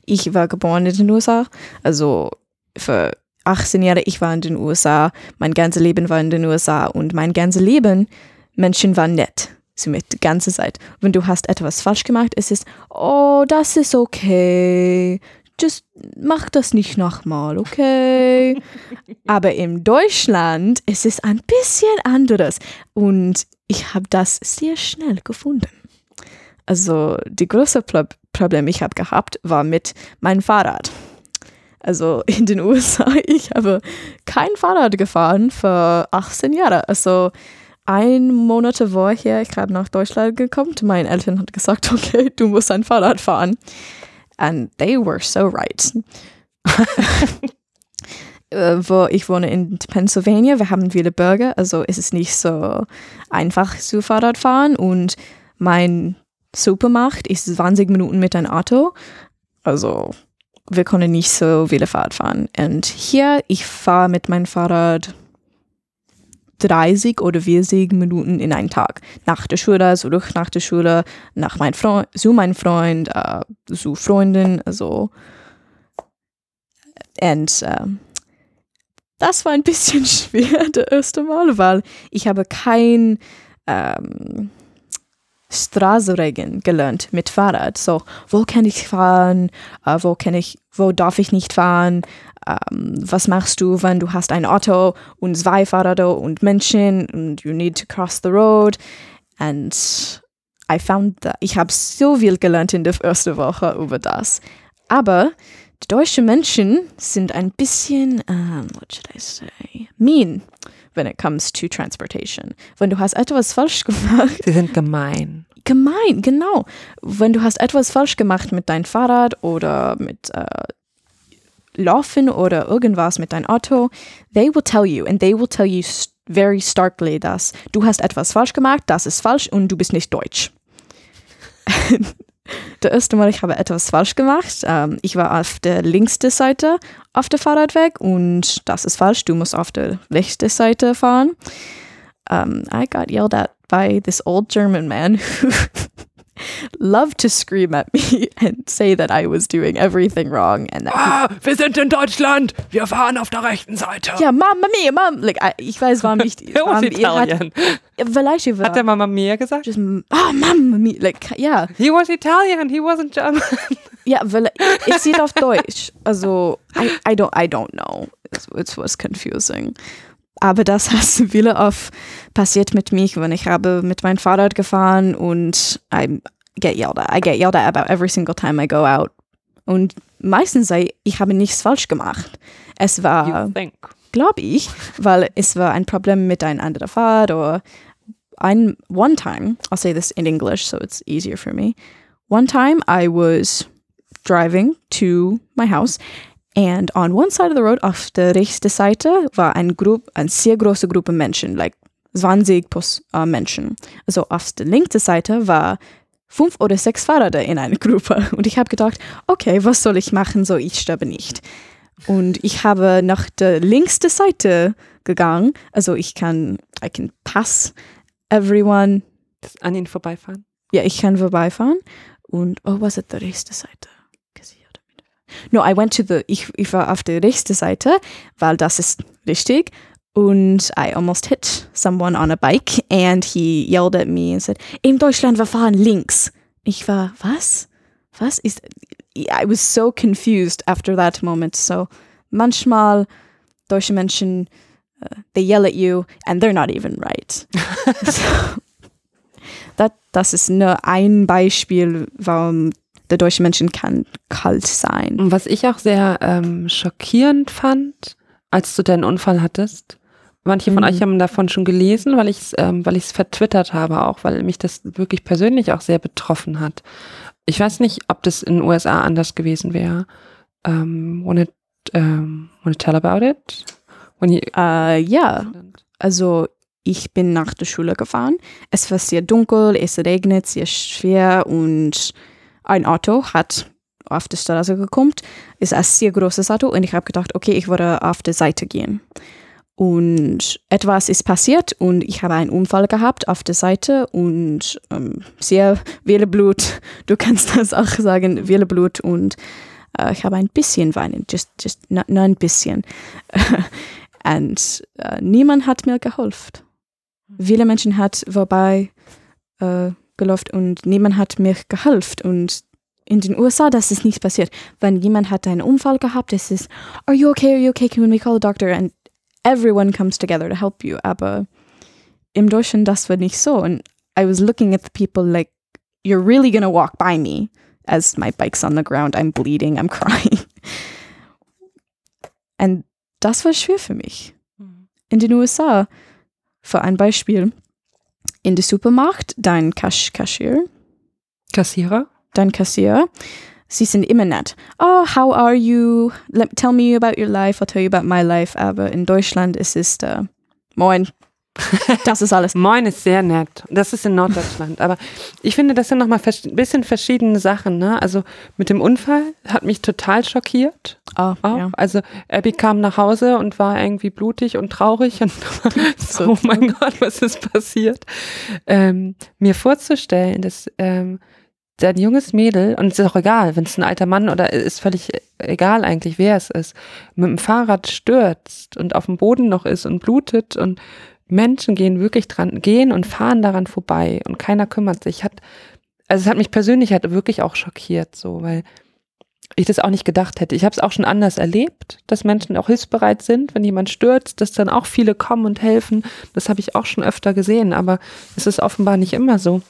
Ich war geboren in den USA, also für 18 Jahre ich war in den USA, mein ganzes Leben war in den USA und mein ganzes Leben, Menschen waren nett, sie mit die ganze Zeit. Wenn du hast etwas falsch gemacht, es ist, oh, das ist okay, just mach das nicht nochmal, okay. Aber in Deutschland ist es ein bisschen anderes und ich habe das sehr schnell gefunden. Also, die größte Problem ich habe gehabt, war mit meinem Fahrrad. Also in den USA, ich habe kein Fahrrad gefahren für 18 Jahre. Also ein Monat vorher, ich habe nach Deutschland gekommen, meine Eltern haben gesagt, okay, du musst ein Fahrrad fahren. And they were so right. wo ich wohne in Pennsylvania, wir haben viele Berge, also es ist nicht so einfach zu Fahrrad fahren und mein Supermarkt ist 20 Minuten mit einem Auto, also wir können nicht so viele Fahrrad fahren. Und hier, ich fahre mit meinem Fahrrad 30 oder 40 Minuten in einen Tag. Nach der Schule, zurück nach der Schule, nach mein Freund, zu meinem Freund, zu Freundin, also. Und das war ein bisschen schwer, das erste Mal, weil ich habe kein Straßenregeln gelernt mit Fahrrad. So, wo kann ich fahren? Wo darf ich nicht fahren? Was machst du, wenn du hast ein Auto und zwei Fahrräder und Menschen und you need to cross the road? And I found that ich habe so viel gelernt in der ersten Woche über das. Aber die deutschen Menschen sind ein bisschen, what should I say, mean when it comes to transportation. Wenn du hast etwas falsch gemacht. Sie sind gemein. Gemein, genau. Wenn du hast etwas falsch gemacht mit deinem Fahrrad oder mit Laufen oder irgendwas mit deinem Auto, they will tell you and they will tell you very starkly, dass du hast etwas falsch gemacht, das ist falsch und du bist nicht deutsch. Das erste Mal, ich habe etwas falsch gemacht. Ich war auf der linksten Seite auf dem Fahrradweg und das ist falsch, du musst auf der rechten Seite fahren. I got yelled at by this old German man who loved to scream at me and say that I was doing everything wrong. And that wir sind in Deutschland, wir fahren auf der rechten Seite. Ja, Mamma Mia, Mamma. Like, ich weiß, warum ich... Warum Italien. Hat der Mamma Mia gesagt? Just, oh, Mamma Mia. Like, yeah. He was Italian, he wasn't German. Ja, weil ich sehe es auf Deutsch. Also, I don't know. It was confusing. Aber das hat viele oft passiert mit mich, wenn ich habe mit meinem Fahrrad gefahren und I get yelled at about every single time I go out. Und meistens ich habe nichts falsch gemacht. Es war, glaube ich, weil es war ein Problem mit einem anderen Fahrrad oder one time, I'll say this in English so it's easier for me. One time I was driving to my house. And on one side of the road, auf der rechten Seite, war eine sehr große Gruppe Menschen, like 20 plus Menschen. Also auf der linken Seite war 5 oder 6 Fahrräder in einer Gruppe. Und ich habe gedacht, okay, was soll ich machen, so ich sterbe nicht. Und ich habe nach der linksten Seite gegangen, also I can pass everyone. An ihnen vorbeifahren? Ja, ich kann vorbeifahren. Und, was ist die rechte Seite? No, ich war auf der rechten Seite, weil das ist richtig. Und I almost hit someone on a bike and he yelled at me and said, in Deutschland, wir fahren links. Ich war, was? Was ist? I was so confused after that moment. So manchmal deutsche Menschen, they yell at you and they're not even right. So, das ist nur ein Beispiel, warum der deutsche Menschen kann kalt sein. Was ich auch sehr schockierend fand, als du deinen Unfall hattest, manche von euch haben davon schon gelesen, weil ich es vertwittert habe auch, weil mich das wirklich persönlich auch sehr betroffen hat. Ich weiß nicht, ob das in den USA anders gewesen wäre. Wanna tell about it? Ja, also ich bin nach der Schule gefahren. Es war sehr dunkel, es regnet sehr schwer und ein Auto hat auf die Straße gekommen, ist ein sehr großes Auto und ich habe gedacht, okay, ich würde auf die Seite gehen. Und etwas ist passiert und ich habe einen Unfall gehabt auf der Seite und sehr viel Blut, du kannst das auch sagen, viel Blut und ich habe ein bisschen weinen, just nur ein bisschen. Und niemand hat mir geholfen. Viele Menschen hat vorbei gelaufen und niemand hat mir geholfen und in den USA, das ist nichts passiert. Wenn jemand hat einen Unfall gehabt, es ist, are you okay, can we call a doctor? And everyone comes together to help you. Aber im Deutschen, das war nicht so. And I was looking at the people like, you're really gonna walk by me as my bike's on the ground, I'm bleeding, I'm crying. Und das war schwer für mich. In den USA, für ein Beispiel, in den Supermarkt, dein Kassierer, Sie sind immer nett. Oh, how are you? Tell me about your life. I'll tell you about my life. Aber in Deutschland ist es Moin. Das ist alles. Moin ist sehr nett. Das ist in Norddeutschland. Aber ich finde, das sind nochmal ein bisschen verschiedene Sachen. Ne? Also mit dem Unfall hat mich total schockiert. Ja. Also Abby kam nach Hause und war irgendwie blutig und traurig. Und so, oh mein Gott, was ist passiert? Mir vorzustellen, dass ein junges Mädel, und es ist auch egal, wenn es ein alter Mann oder ist völlig egal eigentlich, wer es ist, mit dem Fahrrad stürzt und auf dem Boden noch ist und blutet und Menschen gehen wirklich dran, gehen und fahren daran vorbei und keiner kümmert sich. Also es hat mich persönlich halt wirklich auch schockiert, so, weil ich das auch nicht gedacht hätte. Ich habe es auch schon anders erlebt, dass Menschen auch hilfsbereit sind, wenn jemand stürzt, dass dann auch viele kommen und helfen. Das habe ich auch schon öfter gesehen, aber es ist offenbar nicht immer so.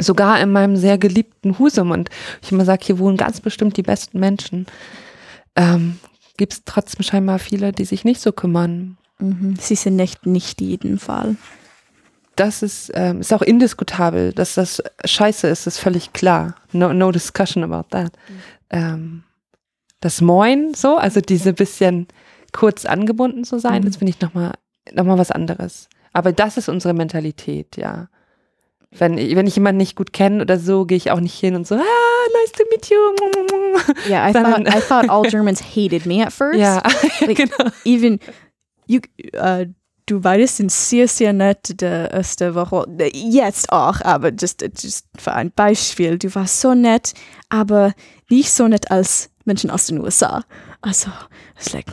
Sogar in meinem sehr geliebten Husum, und ich immer sage, hier wohnen ganz bestimmt die besten Menschen, gibt es trotzdem scheinbar viele, die sich nicht so kümmern. Mhm. Sie sind nicht jeden Fall. Das ist auch indiskutabel, dass das scheiße ist völlig klar. No discussion about that. Mhm. Das Moin, so, also diese bisschen kurz angebunden zu sein, das finde ich nochmal was anderes. Aber das ist unsere Mentalität, ja. Wenn ich jemanden nicht gut kenne oder so, gehe ich auch nicht hin und so, nice to meet you. Yeah, I thought all Germans hated me at first. Yeah, like, genau. Even you, du warst sehr, sehr nett der erste Woche. Jetzt auch, aber just für ein Beispiel. Du warst so nett, aber nicht so nett als Menschen aus den USA. Also, ich like,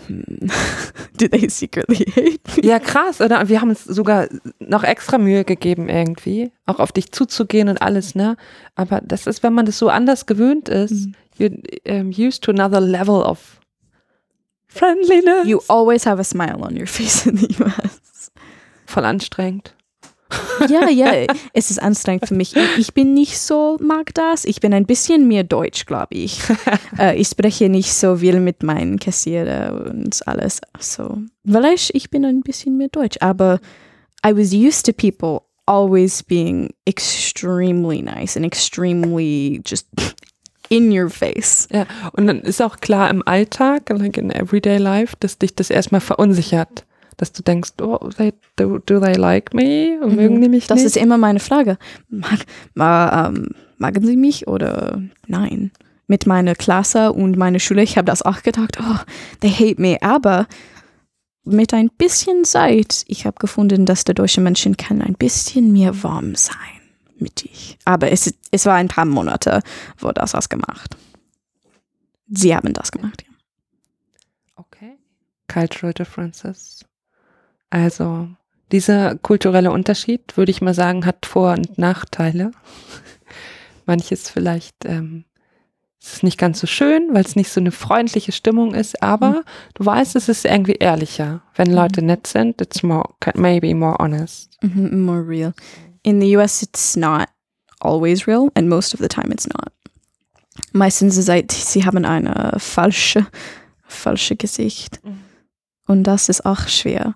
do they secretly hate me? Ja, krass, oder? Wir haben uns sogar noch extra Mühe gegeben irgendwie, auch auf dich zuzugehen und alles, ne? Aber das ist, wenn man das so anders gewöhnt ist, you're used to another level of friendliness. You always have a smile on your face in the US. Voll anstrengend. Ja, es ist anstrengend für mich. Ich bin nicht so, mag das. Ich bin ein bisschen mehr deutsch, glaube ich. Ich spreche nicht so viel mit meinen Kassierer und alles. So. Vielleicht ich bin ein bisschen mehr deutsch, aber I was used to people always being extremely nice and extremely just in your face. Ja, und dann ist auch klar im Alltag, like in everyday life, dass dich das erstmal verunsichert. Dass du denkst, oh, do they like me? Und mögen die mich das nicht? Das ist immer meine Frage. Magen sie mich oder nein? Mit meiner Klasse und meiner Schule, ich habe das auch gedacht, oh, they hate me. Aber mit ein bisschen Zeit, ich habe gefunden, dass der deutsche Menschen kann ein bisschen mehr warm sein mit dich. Aber es war ein paar Monate, wo das was gemacht. Sie haben das gemacht, ja. Okay. Cultural differences. Also dieser kulturelle Unterschied, würde ich mal sagen, hat Vor- und Nachteile. Manches vielleicht ist nicht ganz so schön, weil es nicht so eine freundliche Stimmung ist, aber du weißt, es ist irgendwie ehrlicher. Wenn Leute nett sind, it's maybe more honest. Mm-hmm, more real. In the US, it's not always real and most of the time it's not. Meistens sie haben eine falsche Gesicht. Mhm. Und das ist auch schwer.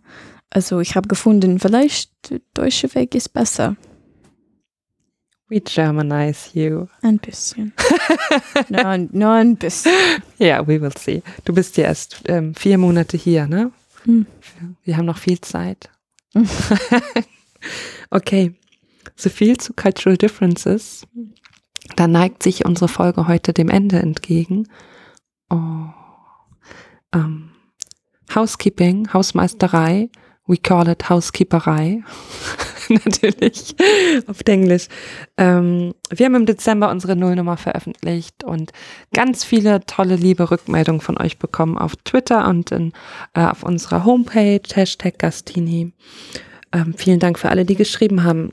Also ich habe gefunden, vielleicht der deutsche Weg ist besser. We Germanize you. Ein bisschen. Nur ein bisschen. Ja, yeah, we will see. Du bist ja erst 4 Monate hier, ne? Hm. Wir haben noch viel Zeit. Okay, so viel zu Cultural Differences. Da neigt sich unsere Folge heute dem Ende entgegen. Oh. Housekeeping, Hausmeisterei, we call it Hauskeeperei, natürlich, auf Englisch. Wir haben im Dezember unsere Nullnummer veröffentlicht und ganz viele tolle, liebe Rückmeldungen von euch bekommen auf Twitter und auf unserer Homepage, #Gastini. Vielen Dank für alle, die geschrieben haben.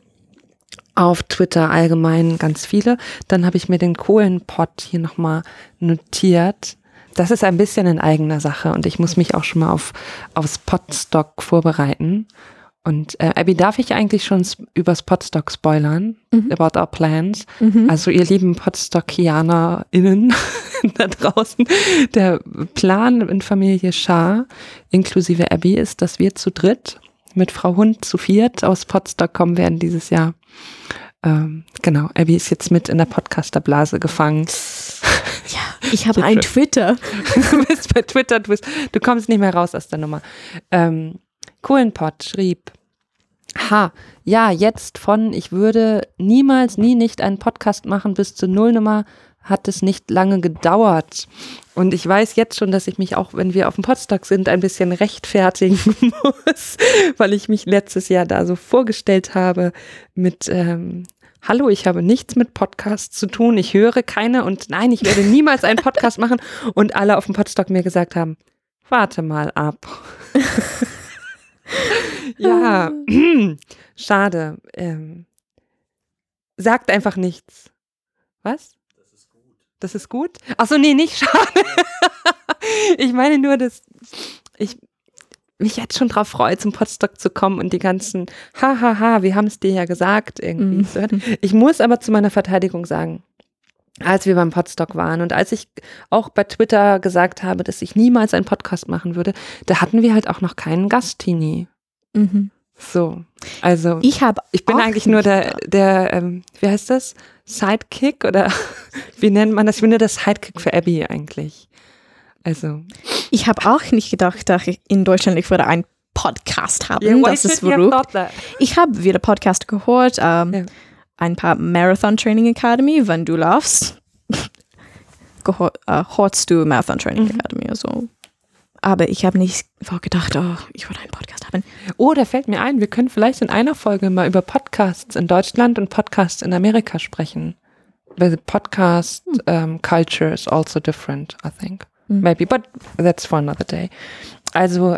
Auf Twitter allgemein ganz viele. Dann habe ich mir den Kohlenpott hier nochmal notiert. Das ist ein bisschen in eigener Sache und ich muss mich auch schon mal aufs Podstock vorbereiten. Und Abby, darf ich eigentlich schon übers Podstock spoilern? About our plans? Also ihr lieben Podstockianerinnen da draußen, der Plan in Familie Schaar inklusive Abby ist, dass wir zu dritt mit Frau Hund zu viert aus Podstock kommen werden dieses Jahr. Genau, Abby ist jetzt mit in der Podcasterblase gefangen. Ja, Ich habe einen Twitter. Du bist bei Twitter, du kommst nicht mehr raus aus der Nummer. Kohlenpott schrieb, ja, jetzt von, ich würde niemals, nie nicht einen Podcast machen, bis zur Nullnummer hat es nicht lange gedauert. Und ich weiß jetzt schon, dass ich mich auch, wenn wir auf dem Podstock sind, ein bisschen rechtfertigen muss, weil ich mich letztes Jahr da so vorgestellt habe mit, hallo, ich habe nichts mit Podcasts zu tun, ich höre keine und nein, ich werde niemals einen Podcast machen. Und alle auf dem Podstock mir gesagt haben, warte mal ab. Ja, schade. Sagt einfach nichts. Was? Das ist gut? Achso, nee, nicht schade. Ich meine nur, dass ich mich jetzt schon drauf freue, zum Podstock zu kommen und die ganzen Hahaha, wir haben es dir ja gesagt, irgendwie. Ich muss aber zu meiner Verteidigung sagen, als wir beim Podstock waren und als ich auch bei Twitter gesagt habe, dass ich niemals einen Podcast machen würde, da hatten wir halt auch noch keinen Gast-Teenie. So, also ich bin eigentlich nur der wie heißt das? Sidekick oder wie nennt man das? Ich bin nur der Sidekick für Abby eigentlich. Also ich habe auch nicht gedacht, dass ich in Deutschland ich würde einen Podcast haben. Yeah, das ist verrückt. Ich habe wieder Podcast gehört, ein paar Marathon Training Academy, wenn du laufst, hörst du Marathon Training Academy oder so. Aber ich habe nicht gedacht, ich wollte einen Podcast haben. Oh, da fällt mir ein, wir können vielleicht in einer Folge mal über Podcasts in Deutschland und Podcasts in Amerika sprechen. Weil Podcast culture is also different, I think. Maybe, but that's for another day. Also,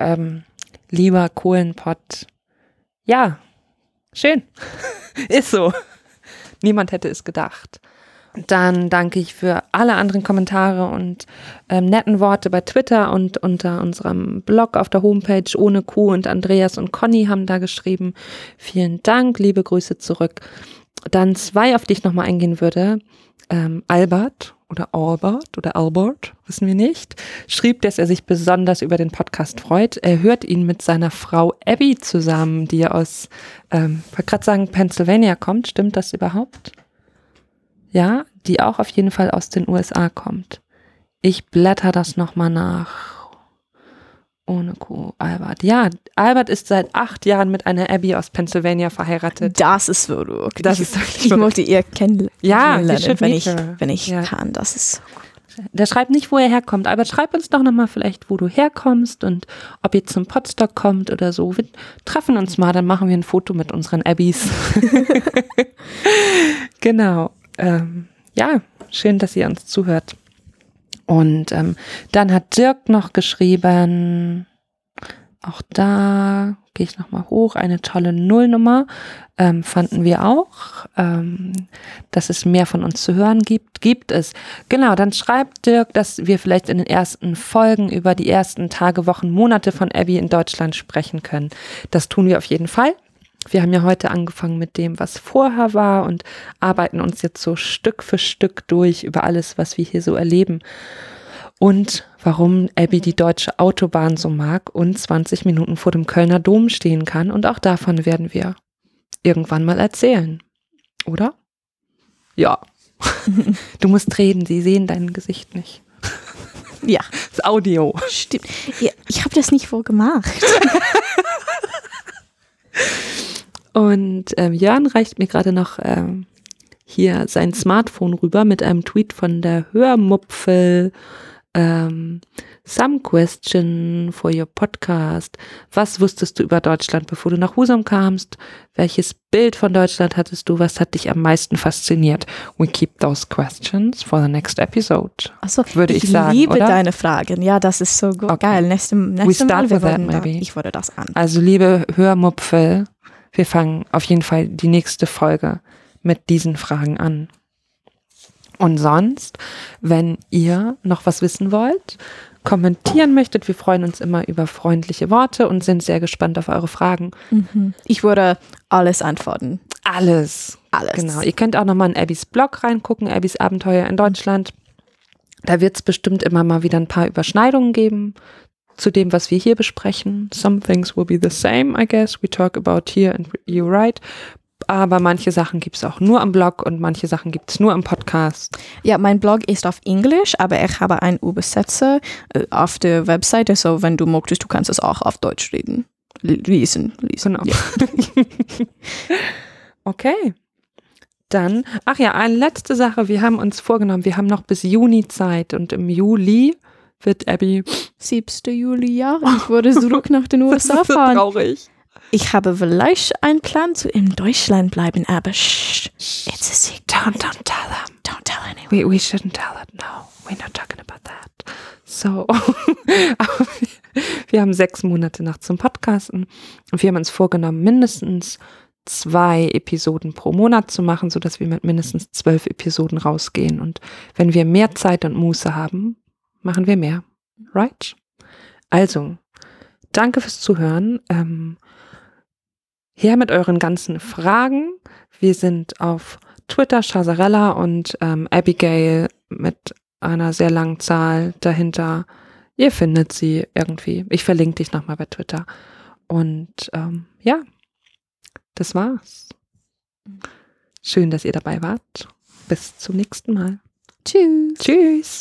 lieber Kohlenpott, ja, schön. Ist so. Niemand hätte es gedacht. Dann danke ich für alle anderen Kommentare und netten Worte bei Twitter und unter unserem Blog auf der Homepage ohne Q und Andreas und Conny haben da geschrieben. Vielen Dank, liebe Grüße zurück. Dann zwei, auf die ich nochmal eingehen würde. Albert, wissen wir nicht, schrieb, dass er sich besonders über den Podcast freut. Er hört ihn mit seiner Frau Abby zusammen, die aus, ich wollte gerade sagen, Pennsylvania kommt. Stimmt das überhaupt? Ja, die auch auf jeden Fall aus den USA kommt. Ich blätter das nochmal nach. Ohne Kuh, Albert. Ja, Albert ist seit 8 Jahren mit einer Abby aus Pennsylvania verheiratet. Das ist verrückt. Ich möchte ihr kennenlernen, wenn ich kann. Das ist so gut. Der schreibt nicht, wo er herkommt. Albert, schreib uns doch nochmal vielleicht, wo du herkommst und ob ihr zum Podstock kommt oder so. Wir treffen uns mal, dann machen wir ein Foto mit unseren Abbys. Genau. Ja, schön, dass ihr uns zuhört. Und dann hat Dirk noch geschrieben, auch da gehe ich nochmal hoch, eine tolle Nullnummer fanden wir auch, dass es mehr von uns zu hören gibt es. Genau, dann schreibt Dirk, dass wir vielleicht in den ersten Folgen über die ersten Tage, Wochen, Monate von Abby in Deutschland sprechen können. Das tun wir auf jeden Fall. Wir haben ja heute angefangen mit dem, was vorher war und arbeiten uns jetzt so Stück für Stück durch über alles, was wir hier so erleben und warum Abby die deutsche Autobahn so mag und 20 Minuten vor dem Kölner Dom stehen kann und auch davon werden wir irgendwann mal erzählen, oder? Ja, du musst reden, sie sehen dein Gesicht nicht. Ja. Das Audio. Stimmt, ja, ich habe das nicht wohl gemacht. Und Jörn reicht mir gerade noch hier sein Smartphone rüber mit einem Tweet von der Hörmupfel. Some question for your podcast. Was wusstest du über Deutschland, bevor du nach Husum kamst? Welches Bild von Deutschland hattest du? Was hat dich am meisten fasziniert? We keep those questions for the next episode. Achso, würde ich sagen, liebe oder? Deine Fragen. Ja, das ist so gut. Okay. Geil. Nächste Mal, ich würde das an. Also liebe Hörmupfel, wir fangen auf jeden Fall die nächste Folge mit diesen Fragen an. Und sonst, wenn ihr noch was wissen wollt, kommentieren möchtet, wir freuen uns immer über freundliche Worte und sind sehr gespannt auf eure Fragen. Ich würde alles antworten. Alles. Genau. Ihr könnt auch nochmal in Abbys Blog reingucken, Abbys Abenteuer in Deutschland. Da wird es bestimmt immer mal wieder ein paar Überschneidungen geben zu dem, was wir hier besprechen. Some things will be the same, I guess. We talk about here and you write. aber manche Sachen gibt es auch nur am Blog und manche Sachen gibt es nur am Podcast. Ja, mein Blog ist auf Englisch, aber ich habe einen Übersetzer auf der Webseite, so wenn du möchtest, du kannst es auch auf Deutsch reden. Lesen. Genau. Ja. Okay. Dann, ach ja, eine letzte Sache, wir haben uns vorgenommen, wir haben noch bis Juni Zeit und im Juli wird Abby 7. Juli, ja, ich würde zurück nach den USA fahren. Das ist so traurig. Ich habe vielleicht einen Plan zu in Deutschland bleiben, aber shh, it's a secret. Don't tell them. Don't tell anyone. We shouldn't tell it, no. We're not talking about that. So, wir haben 6 Monate noch zum Podcasten und wir haben uns vorgenommen, mindestens 2 Episoden pro Monat zu machen, sodass wir mit mindestens 12 Episoden rausgehen. Und wenn wir mehr Zeit und Muße haben, machen wir mehr. Right? Also, danke fürs Zuhören. Her mit euren ganzen Fragen. Wir sind auf Twitter, Shazarella und Abigail mit einer sehr langen Zahl dahinter. Ihr findet sie irgendwie. Ich verlinke dich nochmal bei Twitter. Und ja, das war's. Schön, dass ihr dabei wart. Bis zum nächsten Mal. Tschüss. Tschüss.